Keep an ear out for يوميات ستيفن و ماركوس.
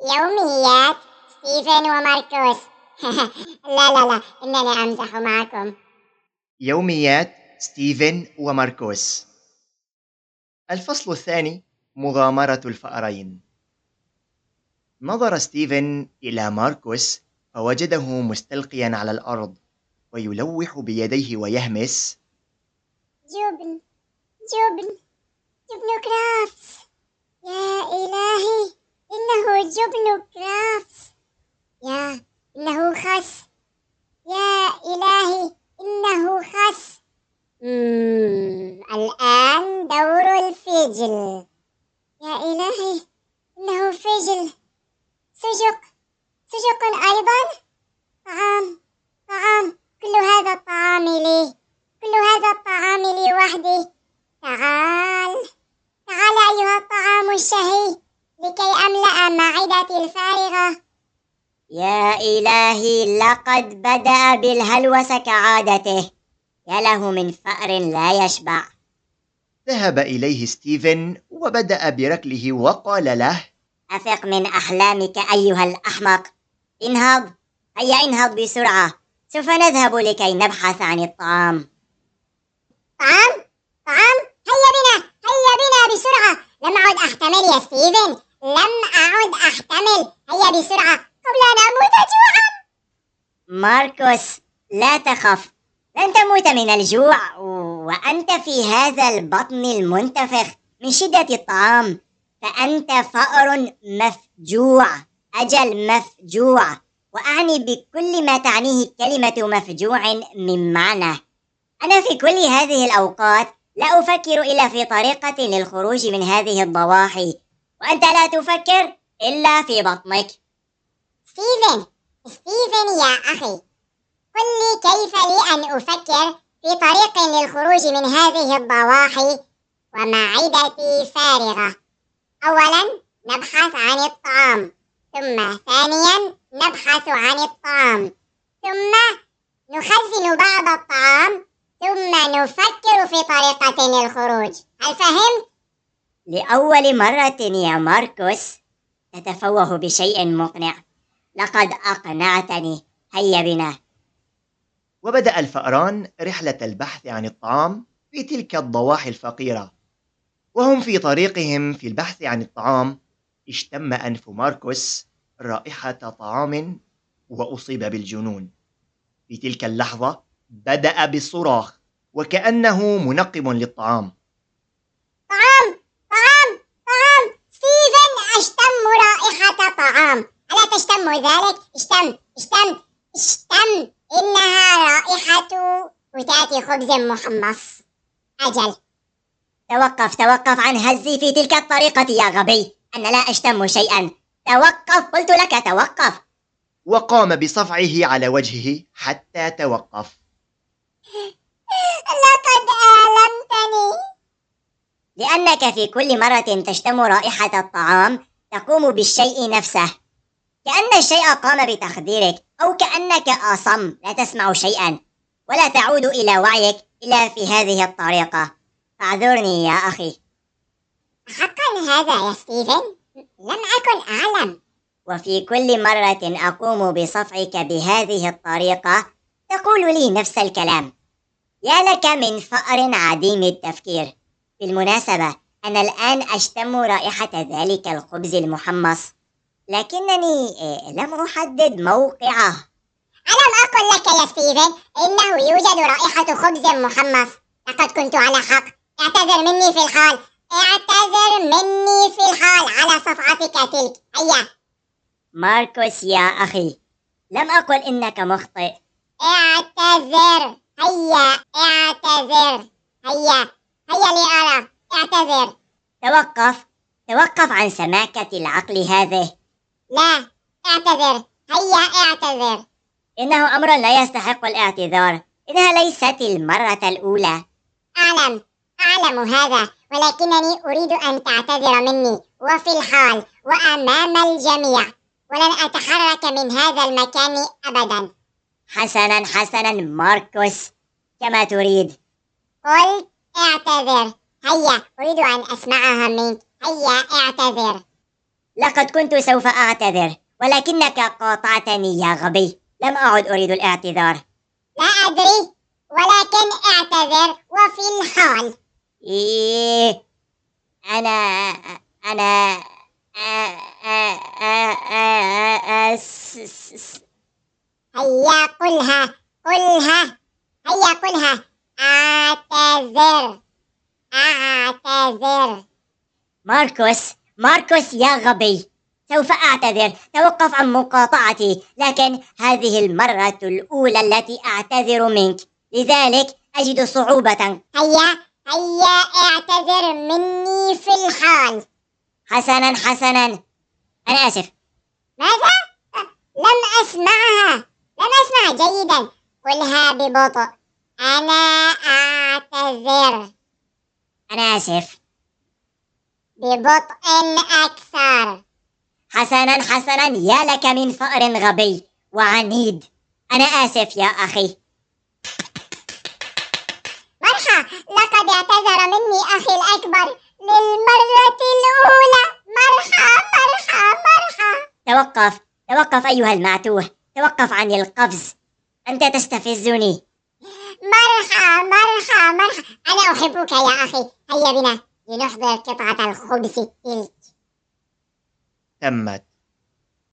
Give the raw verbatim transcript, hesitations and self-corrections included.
يوميات ستيفن وماركوس. لا لا لا إنني أمزح معكم. يوميات ستيفن وماركوس. الفصل الثاني، مغامرة الفأرين. نظر ستيفن إلى ماركوس فوجده مستلقيا على الأرض ويلوح بيديه ويهمس: جبن جبن جبن كرافس، يا إلهي إنه جبن كرافس، يا إنه خس، يا إلهي إنه خس. مم. الآن دور الفجل. يا إلهي إنه فجل. سجق سجق أيضا. طعام طعام، كل هذا الطعام لي، كل هذا الطعام لي وحدي. تعال تعال أيها الطعام الشهي لكي أملأ معدتي الفارغة. يا إلهي لقد بدأ بالهلوس كعادته، يا له من فأر لا يشبع. ذهب إليه ستيفن وبدأ بركله وقال له: أفق من أحلامك أيها الأحمق، انهض، هيا انهض بسرعة، سوف نذهب لكي نبحث عن الطعام. طعام؟ طعام؟ هيا بنا، هيا بنا بسرعة. لم أعد أحتمل يا ستيفن، لم أعد أحتمل. هيا بسرعة قبل أن أموت جوعا. ماركوس لا تخف، لن تموت من الجوع، وأنت في هذا البطن المنتفخ من شدة الطعام، فأنت فأر مفجوع. أجل مفجوع، وأعني بكل ما تعنيه كلمة مفجوع من معنى. أنا في كل هذه الأوقات لا أفكر إلا في طريقة للخروج من هذه الضواحي، وأنت لا تفكر إلا في بطنك. ستيفن ستيفن يا أخي، قل لي كيف لي أن أفكر في طريق للخروج من هذه الضواحي ومعدتي فارغة؟ أولا نبحث عن الطعام، ثم ثانيا نبحث عن الطعام، ثم نخزن بعض الطعام، ثم نفكر في طريقة للخروج. هل فهمت؟ لأول مرة يا ماركوس تتفوه بشيء مقنع، لقد أقنعتني. هيا بنا. وبدأ الفأران رحلة البحث عن الطعام في تلك الضواحي الفقيرة. وهم في طريقهم في البحث عن الطعام اشتم أنف ماركوس رائحة طعام وأصيب بالجنون. في تلك اللحظة بدأ بالصراخ وكأنه منقب للطعام: طعام طعام طعام، ستيفن أشتم رائحة طعام. ألا تشتم ذلك؟ اشتم اشتم اشتم، إنها رائحة فتات خبز محمص. أجل، توقف توقف عن هزي في تلك الطريقة يا غبي، أنا لا أشتم شيئا. توقف، قلت لك توقف. وقام بصفعه على وجهه حتى توقف. لقد آلمتني. لأنك في كل مرة تشتم رائحة الطعام تقوم بالشيء نفسه، كأن الشيء قام بتخديرك، أو كأنك أصم لا تسمع شيئا ولا تعود إلى وعيك إلا في هذه الطريقة. فاعذرني يا أخي. حقا هذا يا ستيفن، لم أكن أعلم. وفي كل مرة أقوم بصفعك بهذه الطريقة تقول لي نفس الكلام. يا لك من فأر عديم التفكير. بالمناسبة أنا الآن أشتم رائحة ذلك الخبز المحمص، لكنني لم أحدد موقعه. ألم أقل لك يا ستيفن إنه يوجد رائحة خبز محمص؟ لقد كنت على حق. اعتذر مني في الحال، اعتذر مني في الحال على صفعتك تلك. هيا ماركوس يا أخي، لم أقل إنك مخطئ. اعتذر، هيا اعتذر، هيا هيا لأرى. اعتذر. توقف توقف عن سماكة العقل هذه. لا، اعتذر، هيا اعتذر. إنه أمر لا يستحق الاعتذار، إنها ليست المرة الأولى. أعلم أعلم هذا، ولكنني أريد أن تعتذر مني وفي الحال وأمام الجميع، ولن أتحرك من هذا المكان أبدا. حسنا حسنا ماركوس، كما تريد. قلت اعتذر. هيا، أريد أن أسمعها منك. هيا اعتذر. لقد كنت سوف أعتذر، ولكنك قاطعتني يا غبي. لم أعد أريد الاعتذار. لا أدري، ولكن اعتذر وفي الحال. إيه، أنا أنا هيا قلها قلها هيا قلها أعتذر أعتذر. ماركوس ماركوس يا غبي، سوف أعتذر. توقف عن مقاطعتي، لكن هذه المرة الأولى التي أعتذر منك، لذلك أجد صعوبة. هيا هيا اعتذر مني في الحال. حسنا حسنا، أنا آسف. ماذا؟ لم أسمعها لم أسمعها جيدا. قلها ببطء. أنا أعتذر. أنا آسف. ببطء أكثر. حسنا حسنا، يا لك من فأر غبي وعنيد. أنا آسف يا أخي. مرحى، لقد اعتذر مني أخي الأكبر للمرة الأولى. مرحى مرحى مرحى. توقف توقف أيها المعتوه، توقف عن القفز، أنت تستفزني. مرحى مرحى مرحى، أنا أحبك يا أخي. هيا بنا لنحضر قطعة الخبز تلك. تمت.